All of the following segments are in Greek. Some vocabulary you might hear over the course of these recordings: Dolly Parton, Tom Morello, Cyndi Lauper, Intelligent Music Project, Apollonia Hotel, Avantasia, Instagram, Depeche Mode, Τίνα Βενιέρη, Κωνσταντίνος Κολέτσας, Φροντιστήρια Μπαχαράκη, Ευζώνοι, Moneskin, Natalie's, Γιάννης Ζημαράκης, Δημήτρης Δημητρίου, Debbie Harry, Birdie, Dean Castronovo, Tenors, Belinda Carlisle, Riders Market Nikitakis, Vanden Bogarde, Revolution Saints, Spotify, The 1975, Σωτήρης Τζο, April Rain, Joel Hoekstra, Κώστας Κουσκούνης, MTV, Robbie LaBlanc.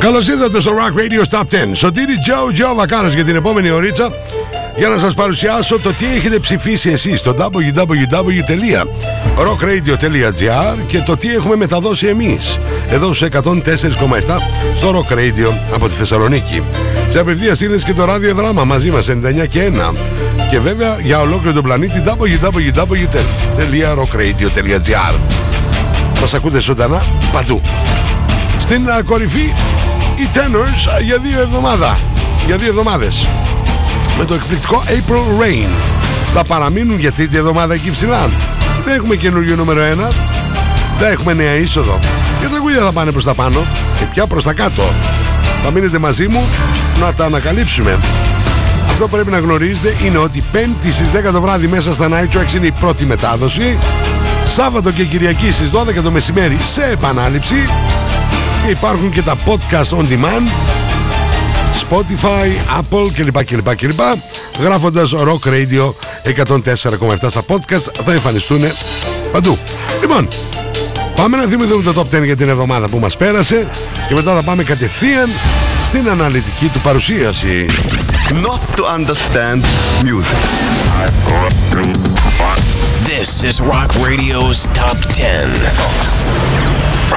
Καλώς ήρθατε στο Rock Radio Top 10. Σωτήρη Τζο Βακάρος για την επόμενη ωρίτσα, για να σας παρουσιάσω το τι έχετε ψηφίσει εσείς στο www.rockradio.gr και το τι έχουμε μεταδώσει εμείς εδώ στους 104,7 στο Rock Radio από τη Θεσσαλονίκη. Σε απευθεία σύνδεση και το Radio Drama μαζί μας 99 και 1, και βέβαια για ολόκληρο τον πλανήτη www.rockradio.gr. Μας ακούτε ζωντανά παντού. Στην κορυφή οι Tenors για δύο εβδομάδες με το εκπληκτικό April Rain. Θα παραμείνουν για τρίτη εβδομάδα εκεί ψηλά. Δεν έχουμε καινούριο νούμερο 1, δεν έχουμε νέα είσοδο. Και τραγούδια θα πάνε προς τα πάνω και πια προς τα κάτω. Θα μείνετε μαζί μου να τα ανακαλύψουμε. Αυτό που πρέπει να γνωρίζετε είναι ότι 5η στις 10 το βράδυ μέσα στα Night Tracks είναι η πρώτη μετάδοση. Σάββατο και Κυριακή στις 12 το μεσημέρι σε επανάληψη. Και υπάρχουν και τα podcast on demand, Spotify, Apple κλπ. Γράφοντας Rock Radio 104,7 στα podcast θα εμφανιστούν παντού. Λοιπόν, πάμε να θυμηθούμε το Top 10 για την εβδομάδα που μας πέρασε και μετά θα πάμε κατευθείαν στην αναλυτική του παρουσίαση. Not to understand music. This is Rock Radio's Top 10.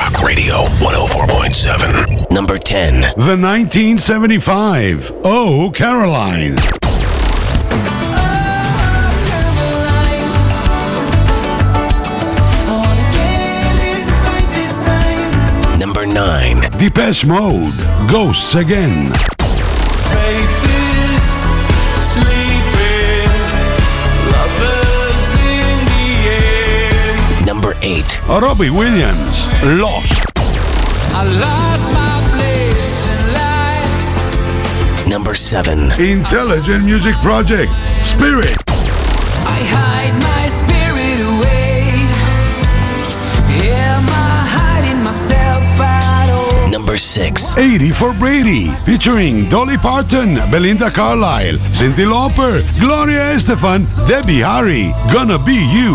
Rock Radio 104.7. Number 10. The 1975. Oh, Caroline. Oh, Caroline. Number 9. Depeche Mode. Ghosts Again. Faith is sleeping. Lovers in the air. Number 8. Robbie Williams. Lost. I lost my place in life. Number 7. Intelligent Music Project. Spirit. I hide my spirit away. Am I hiding myself at all? Number 6. 80 for Brady. Featuring Dolly Parton, Belinda Carlisle, Cyndi Lauper, Gloria Estefan, Debbie Harry. Gonna Be You.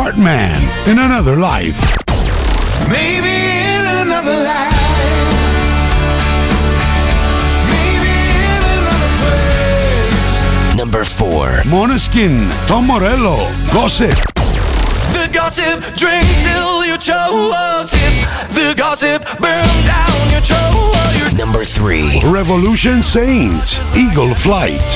Hartmann in Another Life. Maybe in another life. Maybe in another place. Number 4. Moneskin, Tom Morello, Gossip. The gossip, drink till you choke. The gossip, burn down your choke. Number 3. Revolution Saints, Eagle Flight.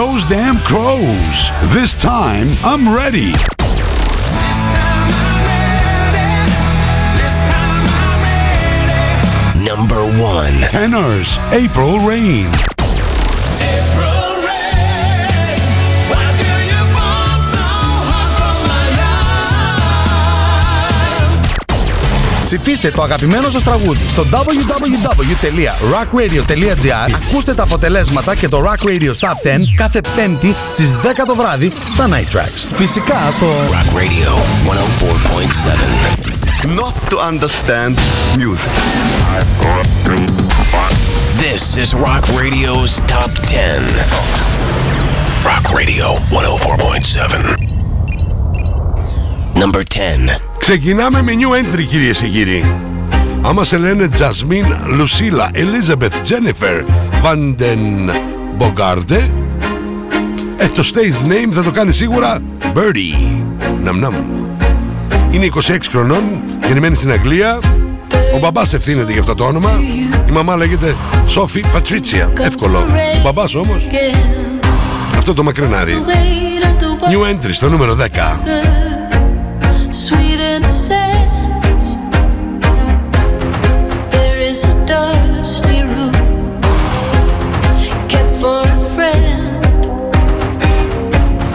Those damn crows. This time I'm ready. Number 1. Tenors, April Rain. April Rain. Why do you fall so hot from my eyes? Ψηφίστε το αγαπημένο σας τραγούδι στο www.rockradio.gr. Ακούστε τα αποτελέσματα και το Rock Radio Top 10 κάθε Πέμπτη στις 10 το βράδυ στα Night Tracks. Φυσικά στο Rock Radio 104.7. Not to understand music. This is Rock Radio's Top 10. Rock Radio 104.7. Number 10. Ξεκινάμε με new entry, κυρίες και κύριοι. Άμα σε λένε Jasmine, Lucilla, Elizabeth, Jennifer, Vanden Bogarde, το stage name θα το κάνει σίγουρα Birdie. Ναμ. Είναι 26 χρονών, γεννημένη στην Αγγλία. Ο μπαμπάς ευθύνεται για αυτό το όνομα. Η μαμά λέγεται Sophie Patricia. Εύκολο. Ο μπαμπάς όμως, αυτό το μακρινάρι. New entry στο νούμερο 10. Sweet innocence. There is a dusty room kept for a friend.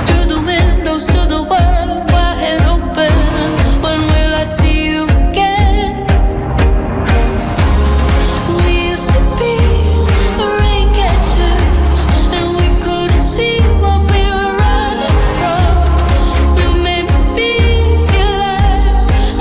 Through the windows to the world wide open. When will I see you again? We used to be the rain catchers, and we couldn't see what we were running from. You made me feel alive.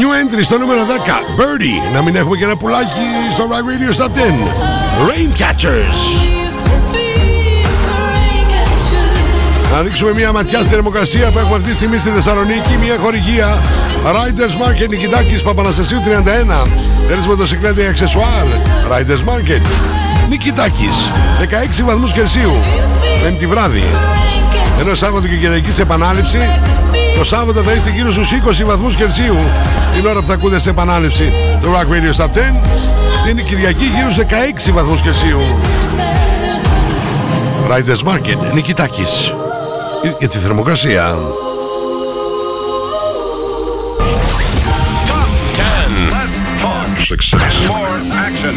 New entry στο νούμερο 10, Birdie. Να μην έχουμε και ένα πουλάκι στο Rock Radio Top 10. Rain Catchers. Να ρίξουμε μια ματιά στη θερμοκρασία που έχουμε αυτή τη στιγμή στη Θεσσαλονίκη. Μια χορηγία Riders Market Nikitakis Παπαναστασίου 31. Θέλεις μοτοσυκλέτα ή αξεσουάρ? Riders Market Nikitakis, 16 βαθμούς Κελσίου Πέμπτη βράδυ. Ενώ Σάββατο και Κυριακή σε επανάληψη. Το Σάββατο θα είστε γύρω στους 20 βαθμούς Κελσίου την ώρα που θα ακούτε σε επανάληψη το Rock Radio Top 10. Την Κυριακή γύρω στους 16 βαθμούς Κελσίου. Riders Market Nikitakis. Για τη θερμοκρασία. Top 10. Less fun. Success. More action.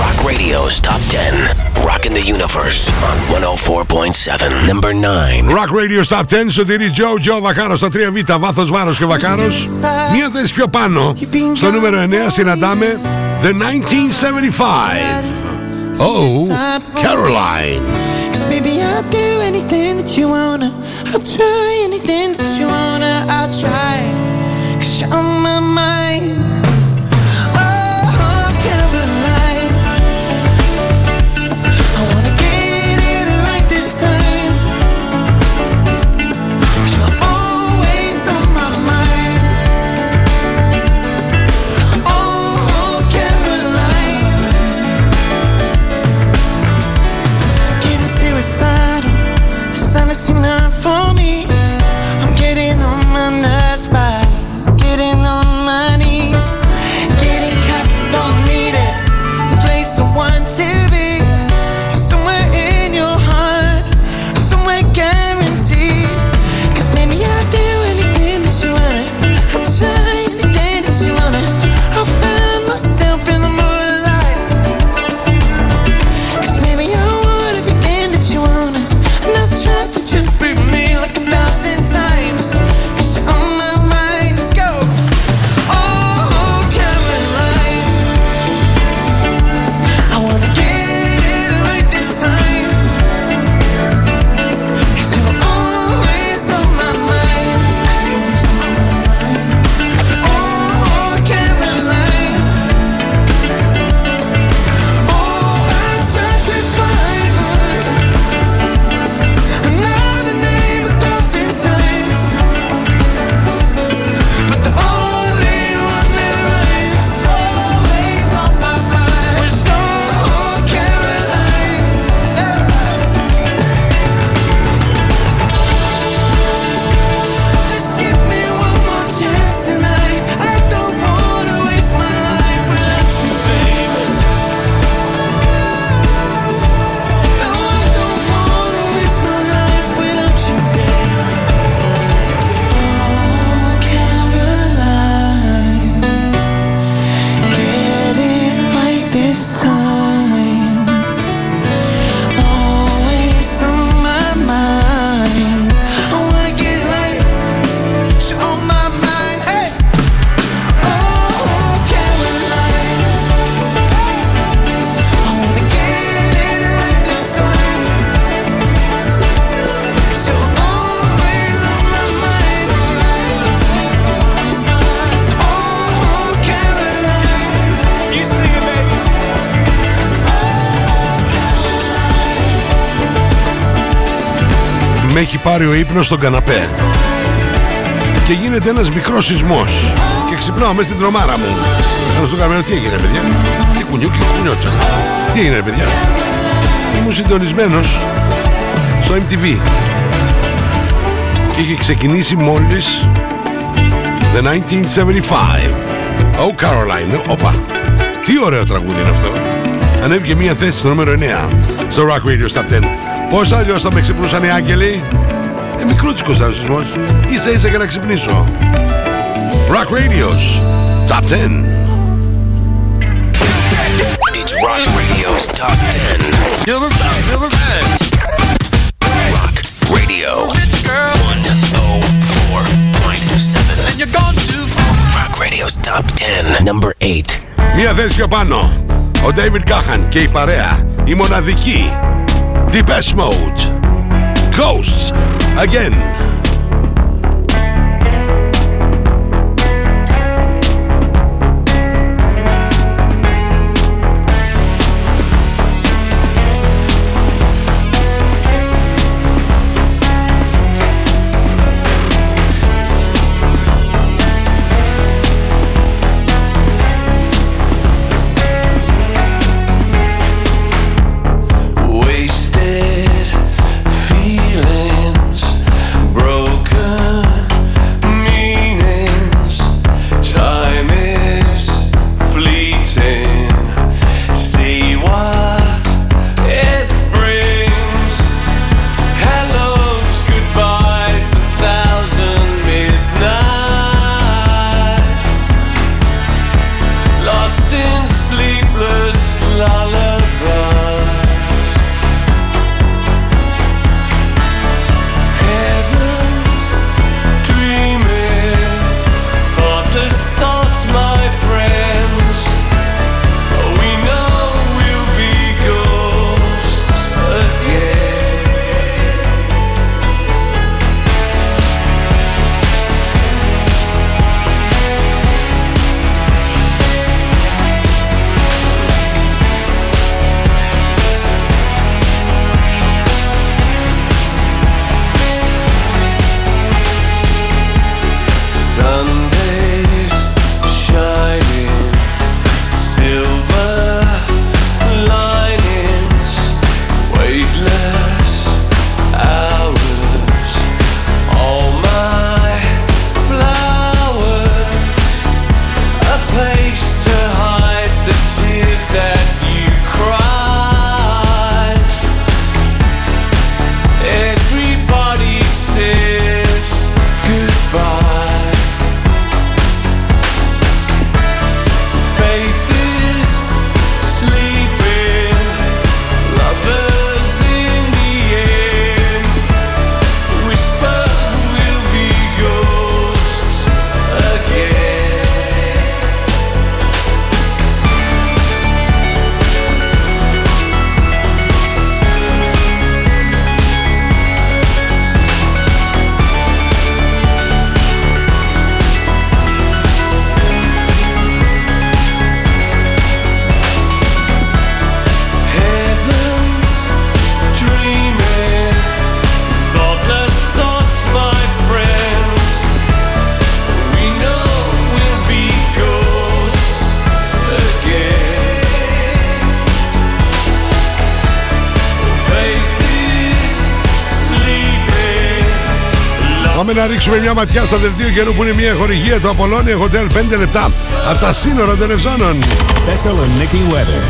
Rock Radio's Top 10. Rock in the Universe on 104.7. Number 9. Rock Radio's Top 10. Σωτήρης Τζο, Τζο Βακάρος στα 3β. Βάθος, βάρος και Βακάρος. Μία θέση πιο πάνω. Στο νούμερο 9 συναντάμε The 1975. Oh, Caroline. Baby, I'll do anything that you wanna. I'll try anything that you wanna. I'll try, 'cause you're on my mind. Oh, Caroline, I wanna get it right this time, 'cause you're always on my mind. Oh, Caroline, getting suicidal, it's honestly not for me. I'm getting on my nerves by getting on my knees. Getting copped, don't need it. The place I want to be is somewhere in your heart, somewhere guaranteed. 'Cause baby, I'll do anything that you wanna. I'll try anything that you wanna. I'll find myself in the moonlight. 'Cause baby, I want everything that you wanna. And I've tried to just be with me like 1,000 times. 'Cause you're on my mind, let's go. Oh, Caroline, I wanna get it right this time, 'cause you're always on my mind. Oh, Caroline, oh, I tried to find one. Another name 1,000 times, but the only one that rhymes is always on my mind. We're so Caroline. Just give me one more chance tonight. I don't wanna waste my life without you, baby. No, I don't wanna waste my life without you, baby. Oh, Caroline, get it right this time. Always on my mind. I wanna get it right. You're on my mind, hey. Oh, Caroline, I wanna get it right this time, 'cause you're always on my mind. Oh, Caroline, you sing it, baby. Με έχει πάρει ο ύπνος στον καναπέ και γίνεται ένας μικρός σεισμός και ξυπνάω μέσα στην τρομάρα μου. Κάνω στον καμένο, τι έγινε παιδιά, τι κουνιούκι κουνιώτσα, τι έγινε παιδιά. Ήμουν συντονισμένος στο MTV και είχε ξεκινήσει μόλις The 1975. Oh Caroline, όπα, τι ωραίο τραγούδι είναι αυτό. Ανέβηκε μία θέση στο νούμερο 9 στο Rock Radio Top 10. Πώς αλλιώς θα με ξυπνούσαν οι άγγελοι? Μικρούτσικος ήταν ο σεισμός. Ίσα ίσα για να ξυπνήσω. Rock Radio's Top 10. It's Rock Radio's Top 10. Number 10. Rock Radio. Bitch girl. 104.7. And you're gone too far. Rock Radio's Top 10. Number 8. Μία θέση πιο πάνω. Ο David Gahan και η παρέα. Η μοναδική. Depeche Mode. Ghosts again. Πάμε να ρίξουμε μια ματιά στο δελτίο καιρού που είναι μια χορηγία του Apollonia Hotel, 5 λεπτά από τα σύνορα των Ευξάνων.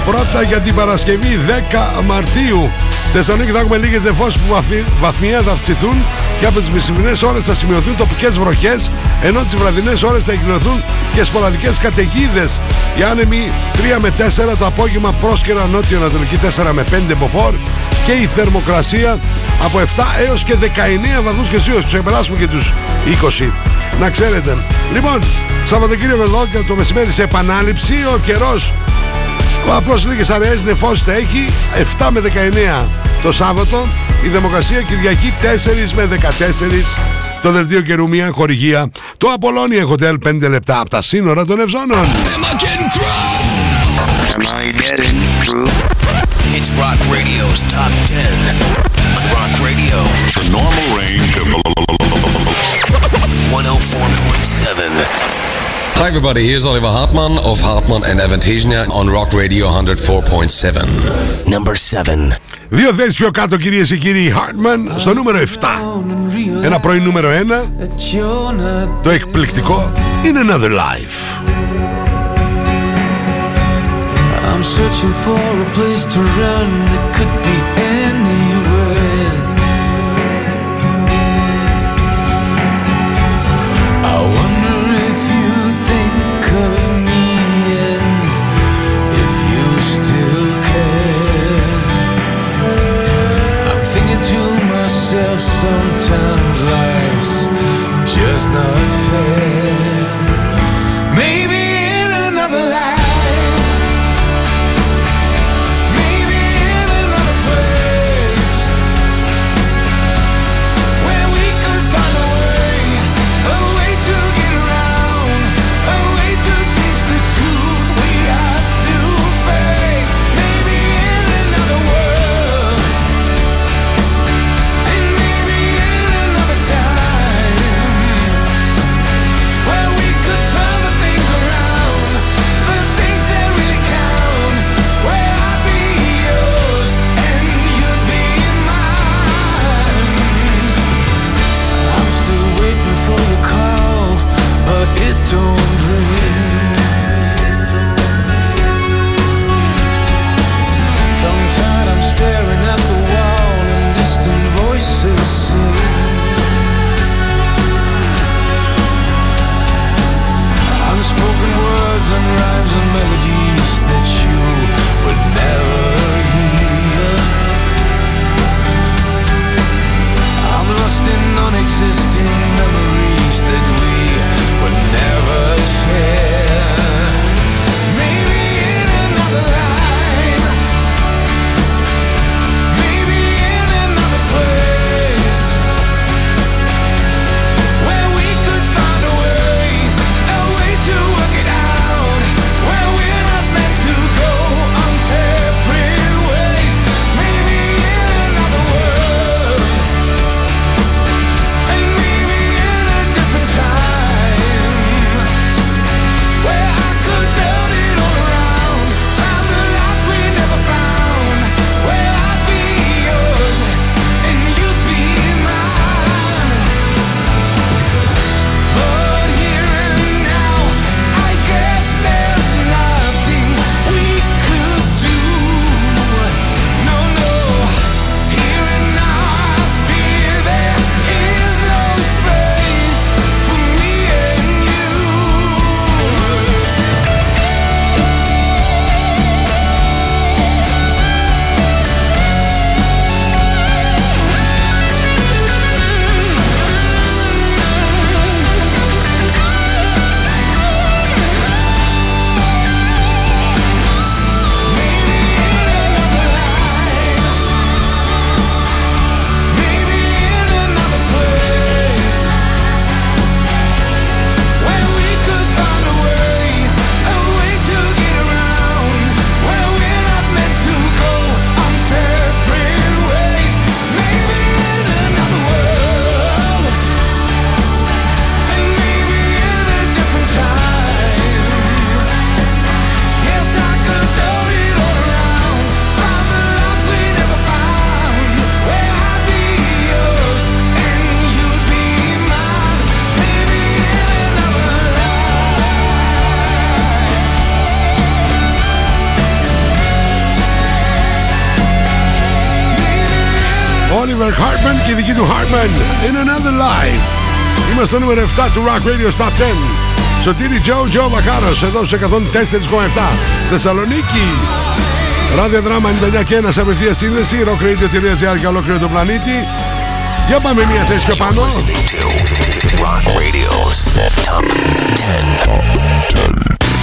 Πρώτα για την Παρασκευή 10 Μαρτίου. Στη Θεσσαλονίκη θα έχουμε λίγες νεφώσεις που βαθμιαία θα αυξηθούν και από τις μεσημερινές ώρες θα σημειωθούν τοπικές βροχές, ενώ τις βραδινές ώρες θα εκδηλωθούν και σποραδικές καταιγίδες. Οι άνεμοι 3 με 4, το απόγευμα πρόσκαιρα νότιο-ανατολική 4 με 5 μποφόρ και η θερμοκρασία από 7 έως και 19 βαθμούς Κελσίου. Τους ξεπεράσουμε και τους 20. Να ξέρετε. Λοιπόν, Σαββατοκύριακο εδώ και το μεσημέρι σε επανάληψη ο καιρός. Απλώς λίγες αραιές νεφώσεις θα έχει, 7 με 19 το Σάββατο, η θερμοκρασία Κυριακή 4 με 14. Το δελτίο καιρού μια χορηγία, το Apollonia Hotel, 5 λεπτά από τα σύνορα των Ευξώνων. It's Rock Radio's Top 10. Rock Radio. The normal range of 104.7. Hi everybody, here's Oliver Hartmann of Hartmann and Avantasia on Rock Radio 104.7. Number 7. Δύο θέσεις πιο κάτω, κυρίες και κύριοι, Hartmann στο νούμερο 7. Ένα πρώην νούμερο 1. Το εκπληκτικό In Another Life. I'm searching for a place to run. It could be anywhere. I wonder if you think of me and if you still care. I'm thinking to myself sometimes life's just not fair. Maybe in another life. Oliver Hartmann και η δική του Hartmann, In Another Life. Είμαστε στο νούμερο 7 του Rock Radio Top 10. Σωτήρη Τζο, Τζο Βακάρος, εδώ σε 104,7. Θεσσαλονίκη. Radio Drama 99 και 1 σε απευθεία σύνδεση. rockradio.gr για ολόκληρο τον πλανήτη. Για πάμε μια θέση πιο πάνω. Rock Radio's Top 10.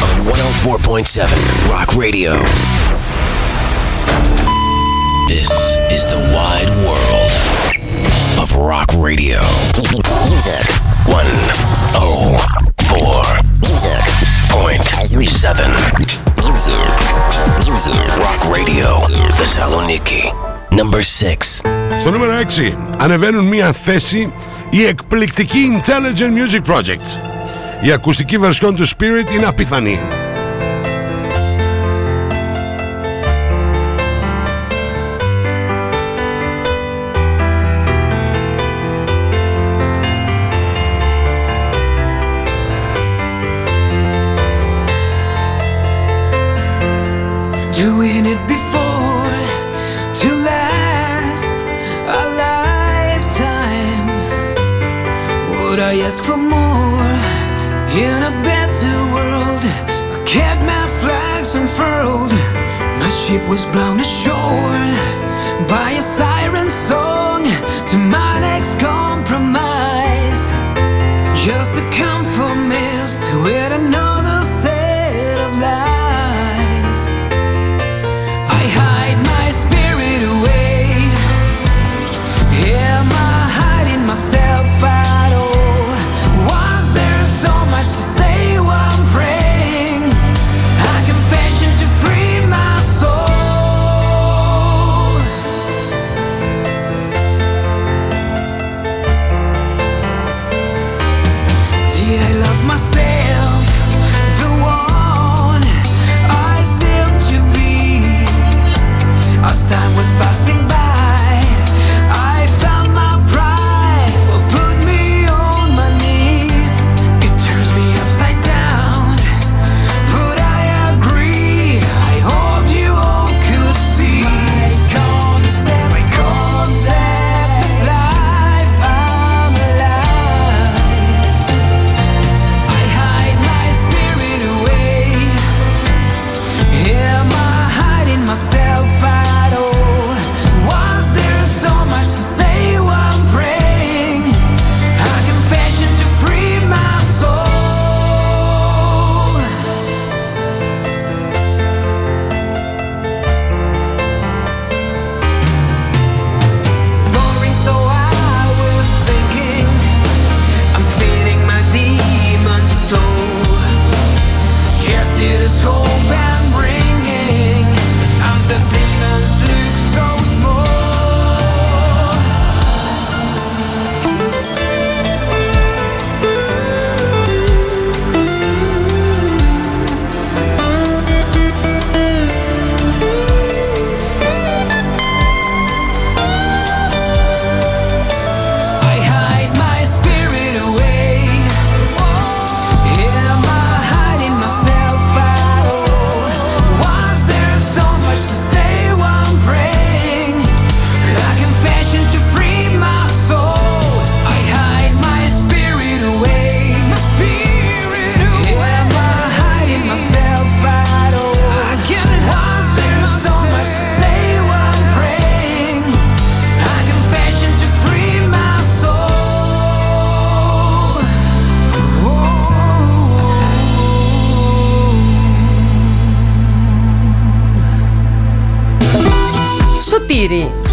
On 104.7 Rock Radio. This is the wide world of Rock Radio. Music 104. Music 0.7. Music. Music. Rock Radio. Thessaloniki. Number 6. Στο νούμερο 6 ανεβαίνουν μια θέση η εκπληκτική Intelligent Music Project. Η ακουστική βερσιόν του Spirit είναι απίθανη. Doing it before to last a lifetime. Would I ask for more? In a better world, I kept my flags unfurled. My ship was blown ashore by a siren song to my next compromise. Just a conformist with another set of lies. I hide my spirit away. Am I hiding myself at all?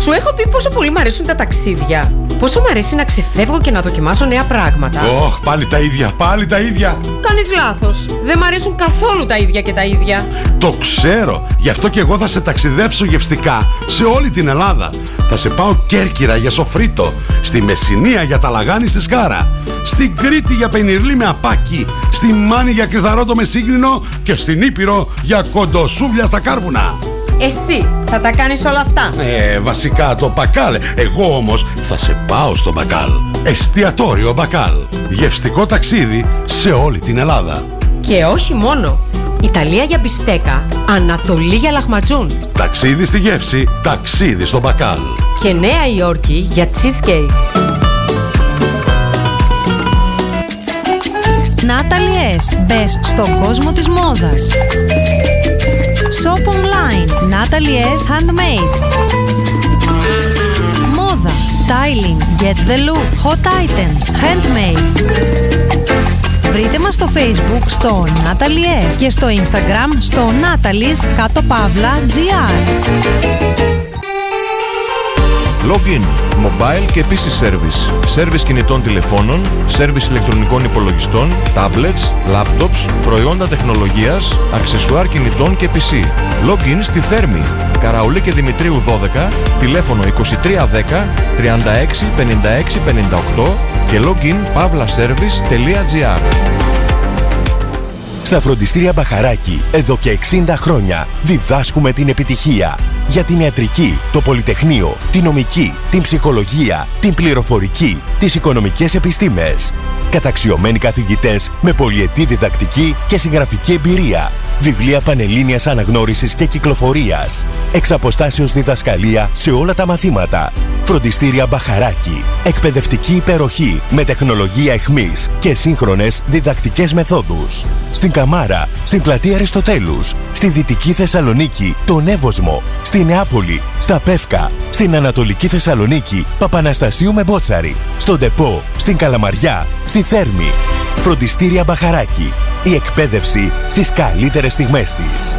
Σου έχω πει πόσο πολύ μ' αρέσουν τα ταξίδια. Πόσο μ' αρέσει να ξεφεύγω και να δοκιμάσω νέα πράγματα. Ωχ, πάλι τα ίδια. Κάνεις λάθος. Δεν μ' αρέσουν καθόλου τα ίδια. Το ξέρω. Γι' αυτό και εγώ θα σε ταξιδέψω γευστικά σε όλη την Ελλάδα. Θα σε πάω Κέρκυρα για σοφρίτο, στη Μεσσηνία για τα λαγάνι στη Σκάρα, στην Κρήτη για πενιρλή με απάκι, στη Μάνη για κρυθαρότο με σύγκρινο και στην Ήπειρο για κοντοσούβλια στα κάρβουνα. Εσύ θα τα κάνεις όλα αυτά. Βασικά το Μπακάλ. Εγώ όμως θα σε πάω στο Μπακάλ. Εστιατόριο Μπακάλ. Γευστικό ταξίδι σε όλη την Ελλάδα. Και όχι μόνο. Ιταλία για μπιστέκα. Ανατολή για λαχματζούν. Ταξίδι στη γεύση. Ταξίδι στο Μπακάλ. και Νέα Υόρκη για cheesecake. Natalie's, μπες στον κόσμο της μόδας. Shop online, Natalie's Handmade. Μόδα, styling, get the look, hot items, handmade. Βρείτε μας στο Facebook στο Natalie's και στο Instagram στο Natalie's _gr. Login, mobile και PC service. Service κινητών τηλεφώνων, service ηλεκτρονικών υπολογιστών, tablets, laptops, προϊόντα τεχνολογίας, αξεσουάρ κινητών και PC. Login στη Θέρμη, Καραουλή και Δημητρίου 12, τηλέφωνο 2310 36 56 58 και login@service.gr. Στα Φροντιστήρια Μπαχαράκη, εδώ και 60 χρόνια, διδάσκουμε την επιτυχία. Για την ιατρική, το πολυτεχνείο, την νομική, την ψυχολογία, την πληροφορική, τις οικονομικές επιστήμες. Καταξιωμένοι καθηγητές με πολυετή διδακτική και συγγραφική εμπειρία. Βιβλία πανελλήνιας αναγνώρισης και κυκλοφορίας. Εξ αποστάσεως διδασκαλία σε όλα τα μαθήματα. Φροντιστήρια Μπαχαράκη. Εκπαιδευτική υπεροχή με τεχνολογία εχμής και σύγχρονες διδακτικές μεθόδους. Στην Καμάρα, στην πλατεία Αριστοτέλους, στη Δυτική Θεσσαλονίκη, τον Εύοσμο, στη Νεάπολη, στα Πεύκα, στην Ανατολική Θεσσαλονίκη, Παπαναστασίου με Μπότσαρη, στον Ντεπό, στην Καλαμαριά, στη Θέρμη. Φροντιστήρια Μπαχαράκη. Η εκπαίδευση στις καλύτερες στιγμές της.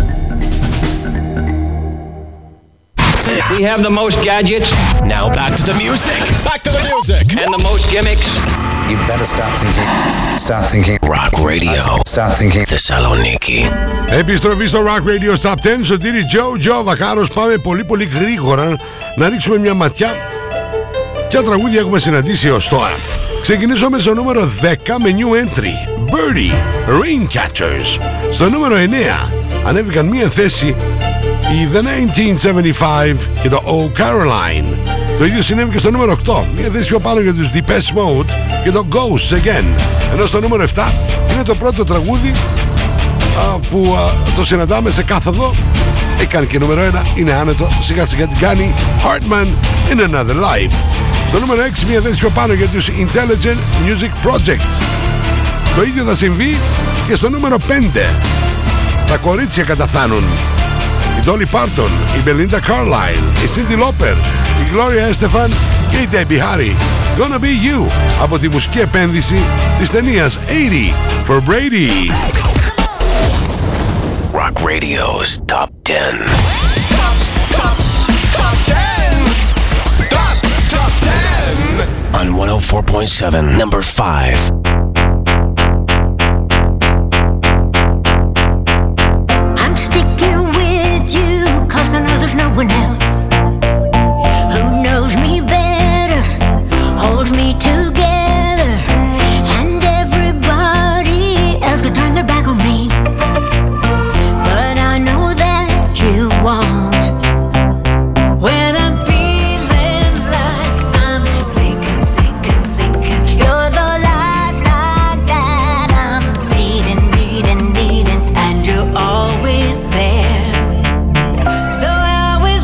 We have the most gadgets. Now back to the music. Back to the music. And the most gimmicks. You better start thinking. Start thinking. Rock Radio. Start thinking. Θεσσαλονίκη. Επιστροφή στο Rock Radio Stop 10. Σωτήρη Τζο, Τζο Βακάρος. Πάμε πολύ γρήγορα να ρίξουμε μια ματιά. Ποια τραγούδια έχουμε συναντήσει ως τώρα. Ξεκινήσω με το νούμερο 10 με new entry. Birdie, Rain Catchers. Στο νούμερο 9 ανέβηκαν μια θέση η The 1975 και το Oh Caroline. Το ίδιο συνέβη και στο νούμερο 8. Μια θέση πιο πάνω για τους Depeche Mode και το Ghosts Again. Ενώ στο νούμερο 7 είναι το πρώτο τραγούδι που το συναντάμε σε κάθοδο. Έκανε και νούμερο 1, είναι άνετο. Σιγά σιγά την κάνει Hartmann in Another Life. Στο νούμερο 6 μια θέση πιο πάνω για τους Intelligent Music Project. Το ίδιο θα συμβεί και στο νούμερο 5. Τα κορίτσια καταφθάνουν. Η Dolly Parton, η Belinda Carlisle, η Cyndi Lauper, η Gloria Estefan και η Debbie Harry. Gonna Be You, από τη μουσική επένδυση της ταινίας 80 for Brady. Rock Radio's Top 10. Top 10. On 104.7, number 5. I'm sticking with you, 'cause I know there's no one else who knows me better, holds me together, and everybody else will turn their back on me, but I know that you won't. When I'm feeling like I'm sinking, you're the lifeline that I'm needing, and you're always there. So I always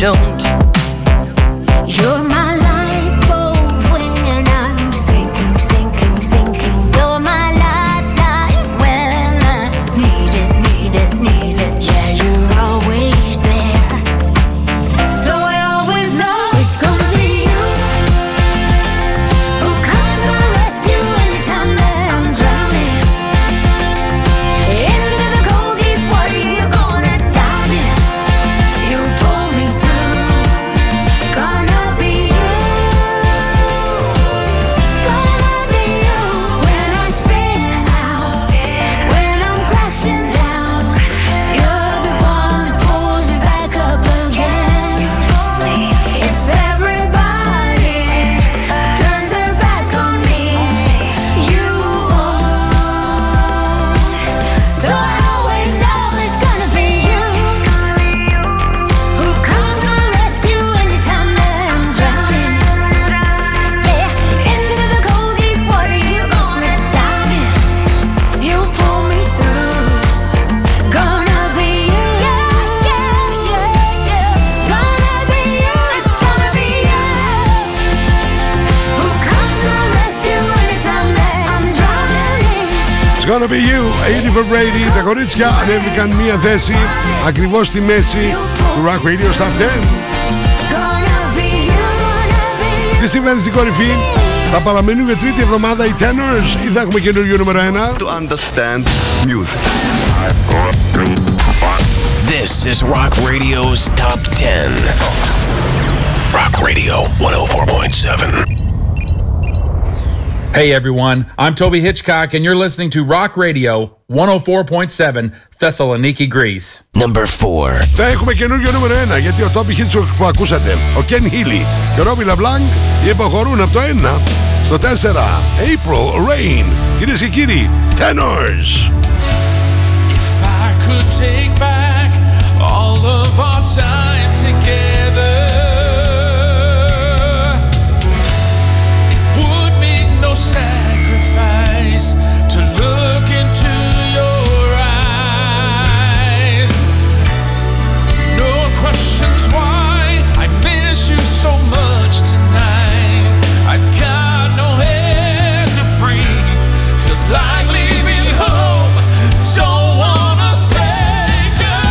don't. You're my lifeboat when I'm sinking, sinking, sinking. You're my lifeline when I need it, need it, need it. Yeah, you're always there, so I always know it's gonna be you who comes to my rescue anytime that I'm drowning. Into the cold deep water you're gonna dive in. You pull me through. Gonna be you, gonna be you. When I spin out, when I'm crashing down, you're the one that pulls me back up again. If everybody turns their back on me, you won't. So I always know it's gonna be you who comes to my rescue anytime that I'm drowning. Yeah, into the cold deep water you're gonna dive in. You pull me through. Gonna be you, yeah, yeah, yeah, yeah. Gonna be you, it's gonna be you who comes to my rescue anytime that I'm drowning. It's gonna be you, 80 for Brady. Τα κορίτσια ανέβηκαν μία θέση ακριβώς στη μέση του Rock Radio Stop 10. Gonna be you, gonna be you. Τι συμβαίνει στην κορυφή? Θα παραμείνουν για τρίτη εβδομάδα οι Tenors ή θα έχουμε καινούργιο νούμερο 1? To understand music. This is Rock Radio's Top 10. Rock Radio 104.7. Hey everyone, I'm Toby Hitchcock and you're listening to Rock Radio 104.7 Thessaloniki, Greece. Number 4. Θα έχουμε καινούργιο νούμερο 1 γιατί ο Toby Hitchcock που ακούσατε, ο Ken Healy και ο Robbie LaBlanc υποχωρούν από το 1 στο 4. April Rain. Κυρίες και κύριοι, Tenors. If I could take back all of our time together, it would mean no sacrifice to look into your eyes. No questions why I miss you so much tonight. I've got no air to breathe. Feels like leaving home. Don't wanna say goodbye.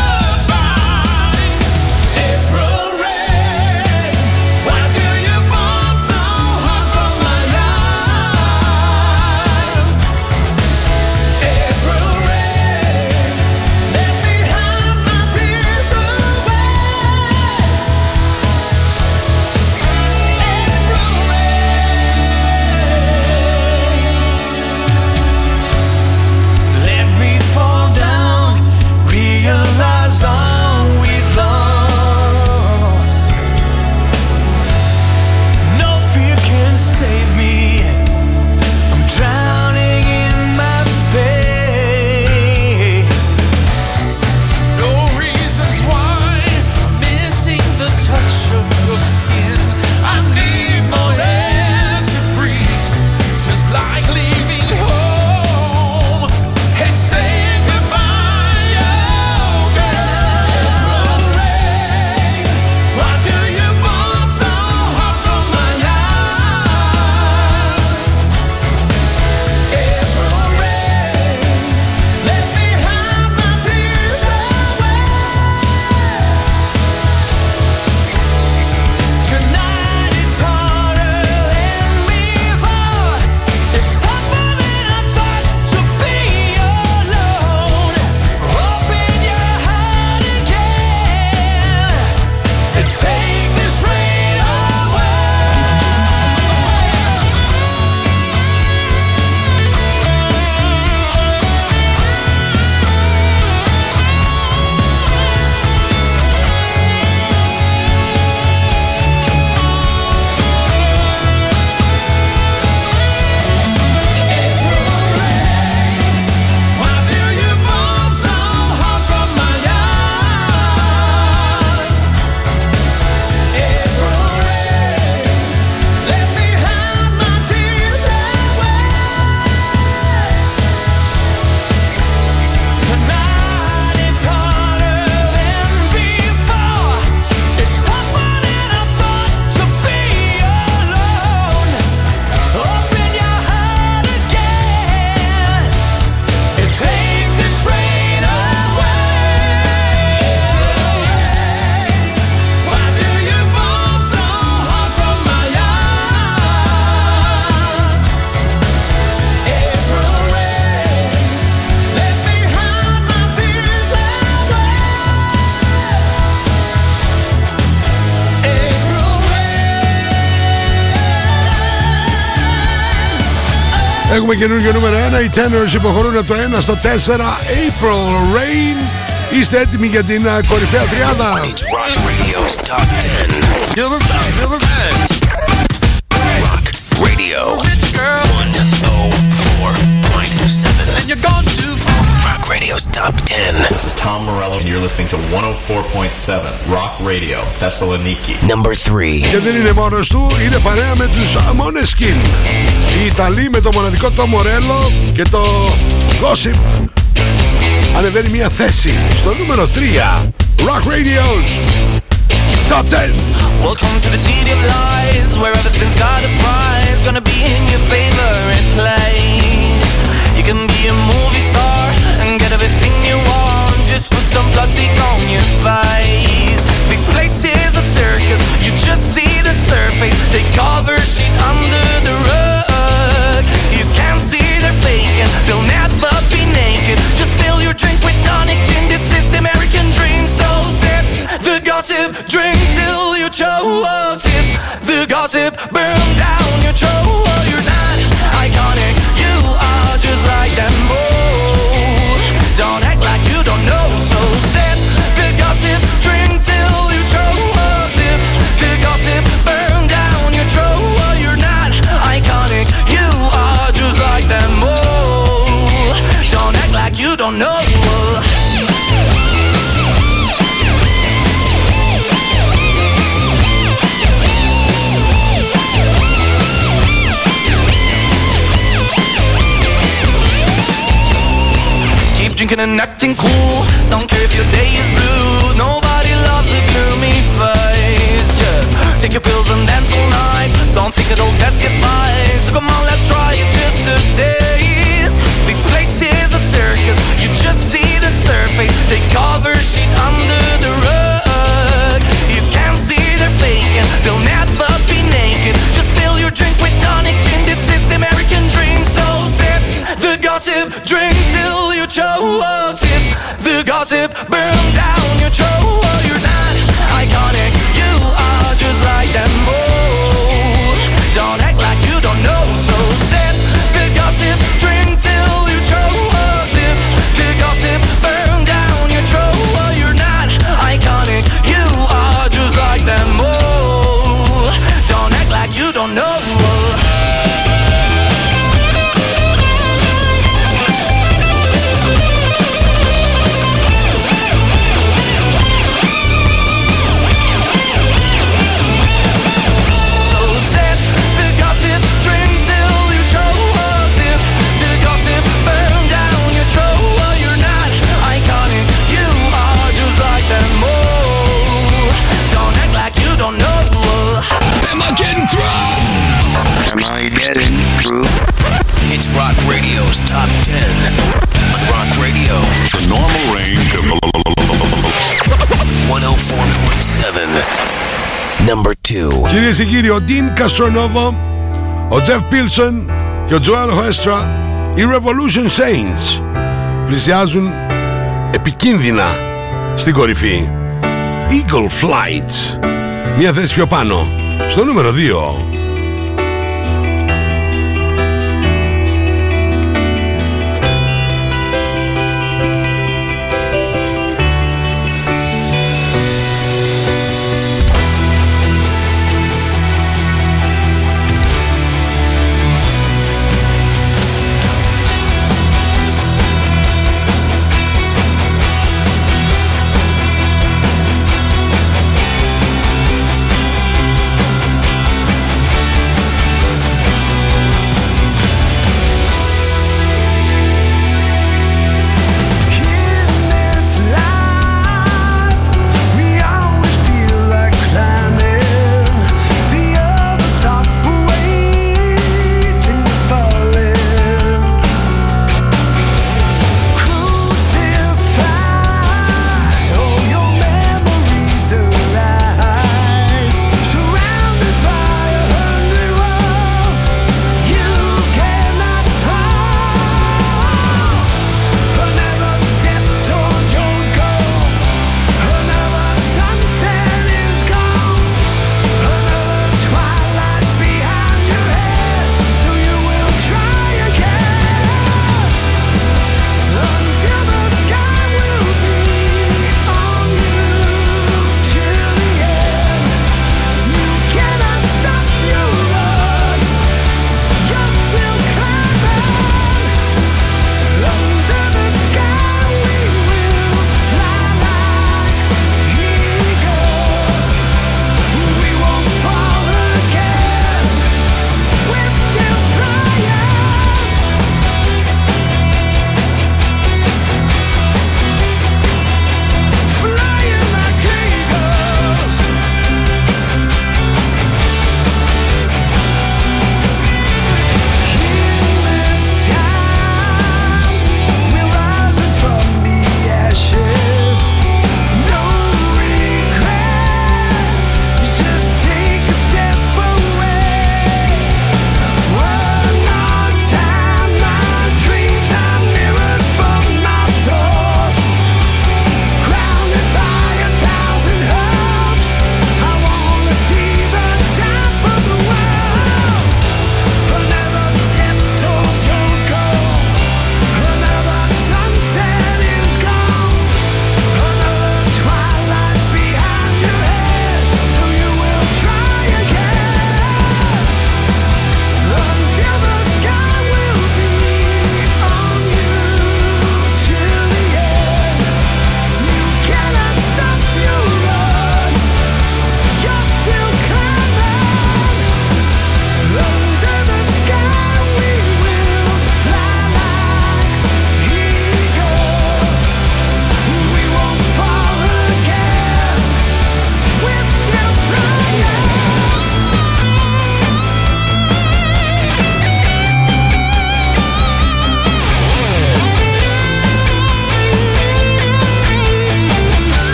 Έχουμε καινούργιο νούμερο 1. Οι Tenors υποχωρούν από το 1 στο 4. April Rain. Είστε έτοιμοι για την κορυφαία τριάδα. Rock Radio's Top 10. This is Tom Morello and you're listening to 104.7 Rock Radio, Thessaloniki. Number 3. Και δεν είναι μόνος του, είναι παρέα με τους Moneskin. Οι Ιταλοί με το μοναδικό Tom Morello και το Gossip. Ανεβαίνει μια θέση στο νούμερο 3. Rock Radio's Top 10. Welcome to the city of lies, where everything's got a prize, gonna be in your favorite place. You can be a movie star and get everything you want. Just put some plastic on your face. This place is a circus, you just see the surface. They cover shit under the rug. You can't see they're faking, they'll never be naked. Just fill your drink with tonic gin, this is the American dream. So sip the gossip, drink till you choke. Sip the gossip, burn down your throat. You're not iconic, you are just like them old. Don't act like you don't know. So sip the gossip, drink till you choke. Sip the gossip, burn down your throat. You're not iconic, you are just like them old. Don't act like you don't know. Drinking and acting cool, don't care if your day is blue. Nobody loves a gloomy face. Just take your pills and dance all night. Don't think it'll that's goodbye. So come on, let's try it just a taste. This place is a circus, you just see the surface. They cover shit under the rug. You can't see they're faking, they'll never be naked. Just fill your drink with tonic gin, this is the American dream. So sip the gossip, drink till choke, sip the gossip, burn down your throat. You're not iconic, you are just like them old. Don't act like you don't know. So sip the gossip, drink till you choke. Sip the gossip, burn down your throat. You're not iconic, you are just like them old. Don't act like you don't know. It's Rock Radio's Top 10. Rock Radio. The normal range of 104.7. Number 2. Κυρίες και κύριοι, ο Dean Castronovo, ο Jeff Pilson και ο Joel Hoekstra, οι Revolution Saints, πλησιάζουν επικίνδυνα στην κορυφή. Eagle Flights, μια θέση πιο πάνω, στο νούμερο 2.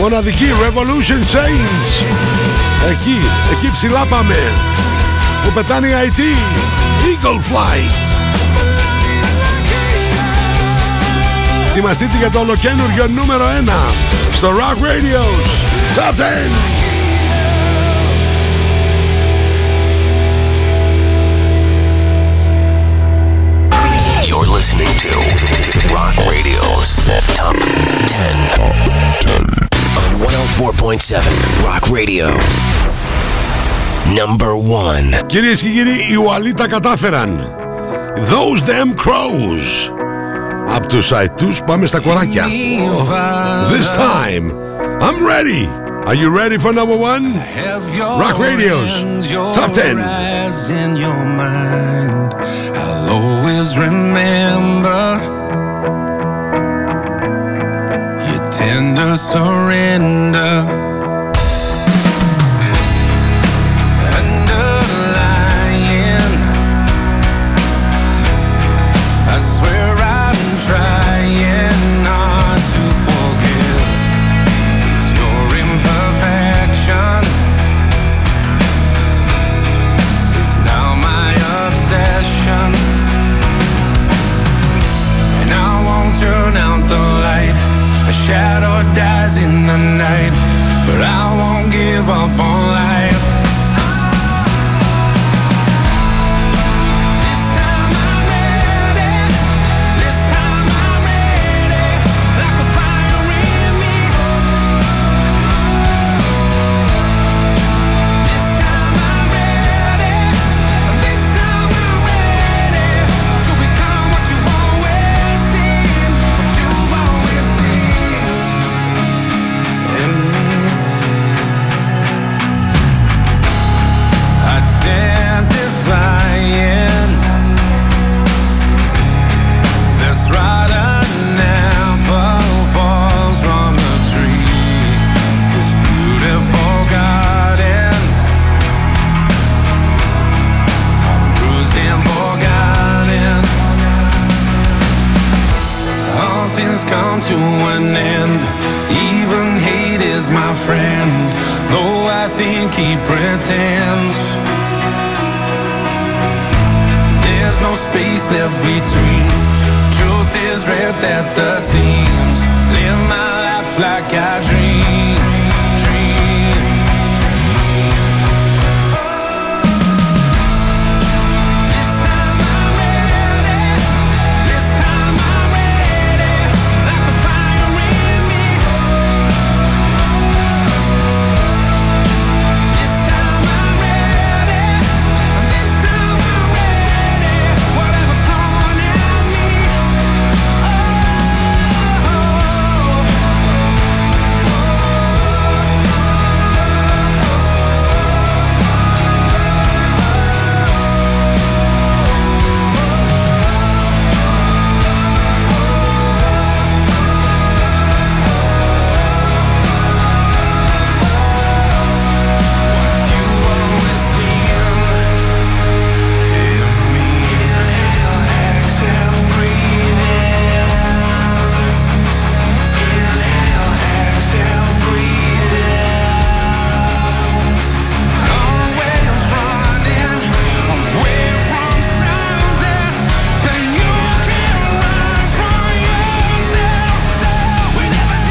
Μοναδική Revolution Saints. Εκεί ψηλά πάμε. Που πετάνε οι IT Eagle Flights. Ετοιμαστείτε για το ολοκένουργιο νούμερο 1 στο Rock Radio's Top 10. Rock Radio Number 1. Κυρίες και κύριοι, οι Ουαλοί τα κατάφεραν. Those damn crows. Απ' τους αετούς πάμε στα κοράκια. This time I'm ready. Are you ready for number 1? Rock Radio's Top 10. In your mind, I'll always remember your tender surrender. Shadow dies in the night, but I won't give up on life. This time I'm ready. This time I'm ready. Like a fire in me. This time I'm ready. This time I'm ready to become what you've always seen. What you've always seen. Flying. That's right, an apple falls from the tree. This beautiful garden, I'm bruised and forgotten. All things come to an end. Even hate is my friend, though I think he pretends. There's no space left between. Truth is ripped at the seams. Live my life like I dream.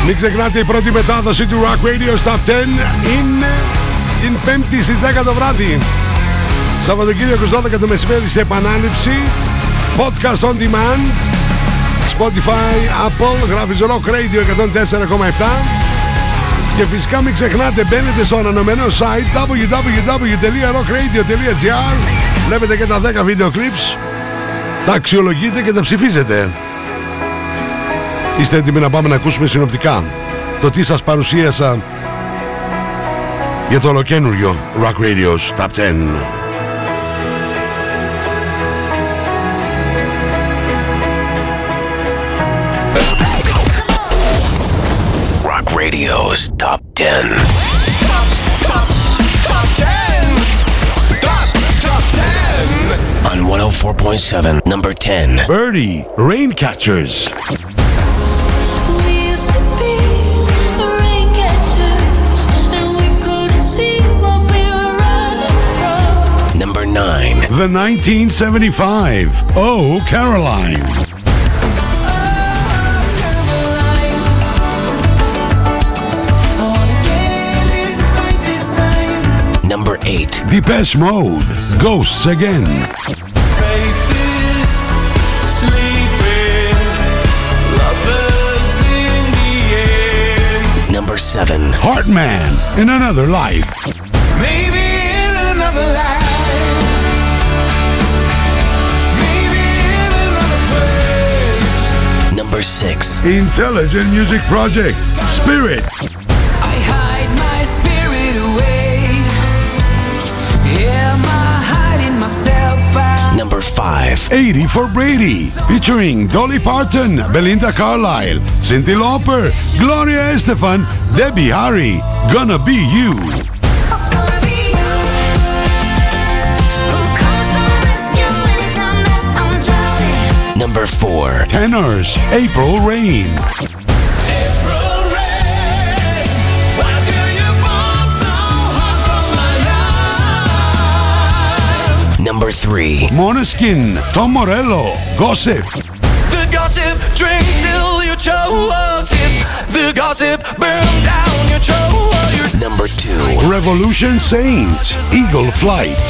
Μην ξεχνάτε, η πρώτη μετάδοση του Rock Radio Top 10 είναι την 5η στις 10 το βράδυ. Σαββατοκύριακο 12 το μεσημέρι σε επανάληψη. Podcast on demand. Spotify, Apple, γραφιζολό Radio 104,7. Και φυσικά μην ξεχνάτε, μπαίνετε στο ανανομενό site www.rockradio.gr. Βλέπετε και τα 10 βίντεο clips. Τα αξιολογείτε και τα ψηφίζετε. Είστε έτοιμοι να πάμε να ακούσουμε συνοπτικά το τι σας παρουσίασα για το ολοκένουργιο Rock Radio's Top 10. Radio's Top 10. Top 10. On 104.7, number 10. Birdie, Rain Catchers. Number 9. The 1975. Oh, Caroline. Number 8. Depeche Mode, Ghosts Again. Faithless, sleeping, lovers in the end. Number 7. Hartmann, In Another Life. Maybe in another life. Maybe in another place. Number 6. Intelligent Music Project, Spirit. I hide my spirit away. Number 5. 80 for Brady, featuring Dolly Parton, Belinda Carlisle, Cyndi Lauper, Gloria Estefan, Debbie Harry, Gonna Be You. It's gonna be you who comes to my rescue anytime that I'm drowning. Number 4. Tenors, April Rain. April Rain, why do you fall so hard from my eyes? Number 3. Moneskin, Tom Morello, Gossip. The gossip, drink till you choke. The gossip, burn down your throat. Number 2. Revolution Saints, Eagle Flight.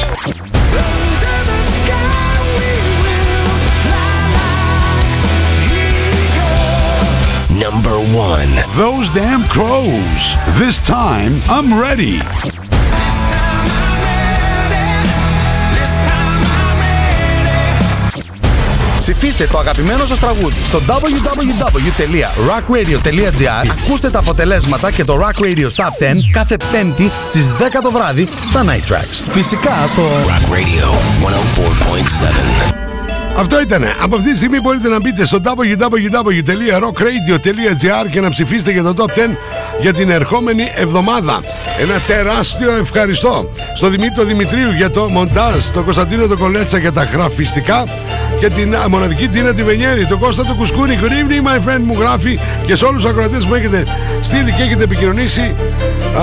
Under the sky we will fly like eagles. Number 1. Those damn crows. This time I'm ready. Ψηφίστε το αγαπημένο σας τραγούδι στο www.rockradio.gr. Ακούστε τα αποτελέσματα και το Rock Radio Top 10 κάθε Πέμπτη στις 10 το βράδυ στα Night Tracks. Φυσικά στο Rock Radio 104.7. Αυτό ήτανε. Από αυτή τη στιγμή μπορείτε να μπείτε στο www.rockradio.gr και να ψηφίσετε για το Top 10 για την ερχόμενη εβδομάδα. Ένα τεράστιο ευχαριστώ στο Δημήτρη Δημητρίου για το μοντάζ, τον Κωνσταντίνο τον Κολέτσα για τα γραφιστικά και την μοναδική Τίνα τη Βενιέρη, τον Κώστα του Κουσκούνη. Good evening, my friend, μου γράφει, και σε όλους τους ακροατές που έχετε στείλει και έχετε επικοινωνήσει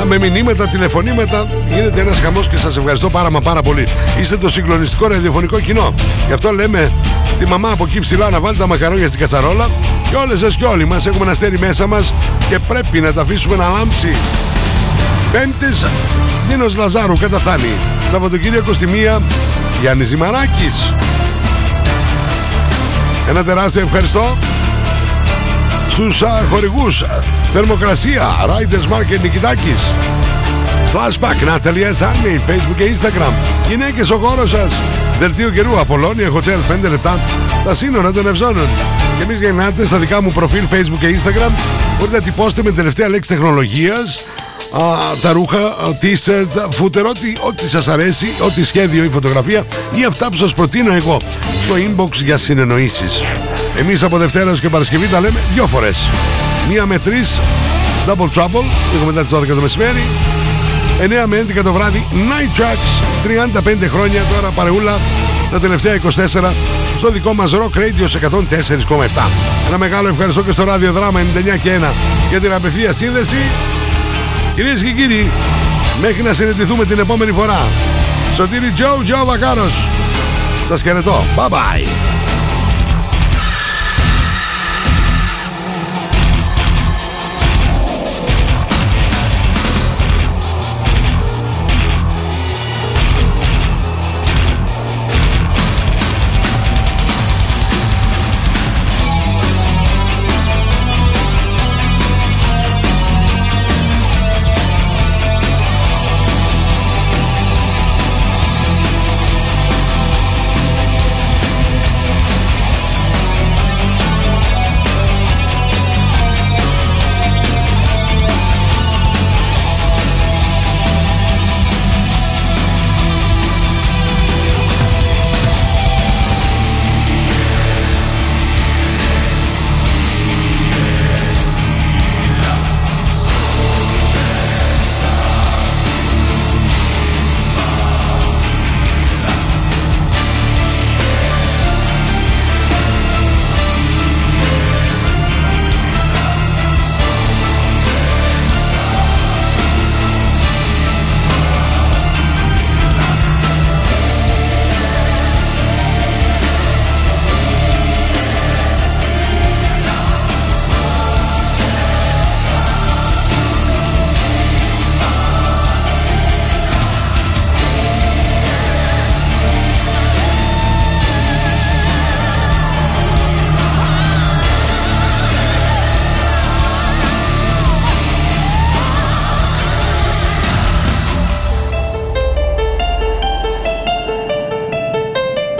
με μηνύματα, τηλεφωνήματα. Γίνεται ένας χαμός και σας ευχαριστώ πάρα πολύ. Είστε το συγκλονιστικό ραδιοφωνικό κοινό. Γι' αυτό λέμε τη μαμά από εκεί ψηλά να βάλει τα μακαρόνια στην κατσαρόλα. Και όλες σας και όλοι μας έχουμε ένα αστέρι μέσα μας και πρέπει να τα αφήσουμε να λάμψει. Πέμπτες, Νίνος Λαζάρου καταφτάνει. Σαββατοκύριακο στη 1, Γιάννη Ζημαράκης. Ένα τεράστιο ευχαριστώ στους χορηγούς. Θερμοκρασία, Riders Market Nikitakis. Flashback, Natalie's Army, Facebook και Instagram. Γυναίκες, ο χώρος σας. Δελτίο καιρού, Apollonia Hotel, 5 λεπτά. Τα σύνορα των Ευζώνων. Και εμείς γεννάτε στα δικά μου προφίλ Facebook και Instagram. Μπορείτε να τυπώσετε με την τελευταία λέξη τεχνολογίας. Τα ρούχα, t-shirt, footer, ό,τι σας αρέσει, ό,τι σχέδιο ή φωτογραφία ή αυτά που σας προτείνω εγώ στο inbox για συνεννοήσεις. Εμείς από Δευτέρα και Παρασκευή τα λέμε 2 φορές. 1 με 3 Double Trouble, λίγο μετά τις 12 το μεσημέρι. 9 με 11 το βράδυ Night Tracks, 35 χρόνια τώρα παρεούλα, τα τελευταία 24 στο δικό μας Rock Radio 104,7. Ένα μεγάλο ευχαριστώ και στο Radio Drama 99,1 για την απευθεία σύνδεση. Κυρίες και κύριοι, μέχρι να συναντηθούμε την επόμενη φορά, Σωτήρη Τζο Βακάρος. Σας χαιρετώ. Bye bye.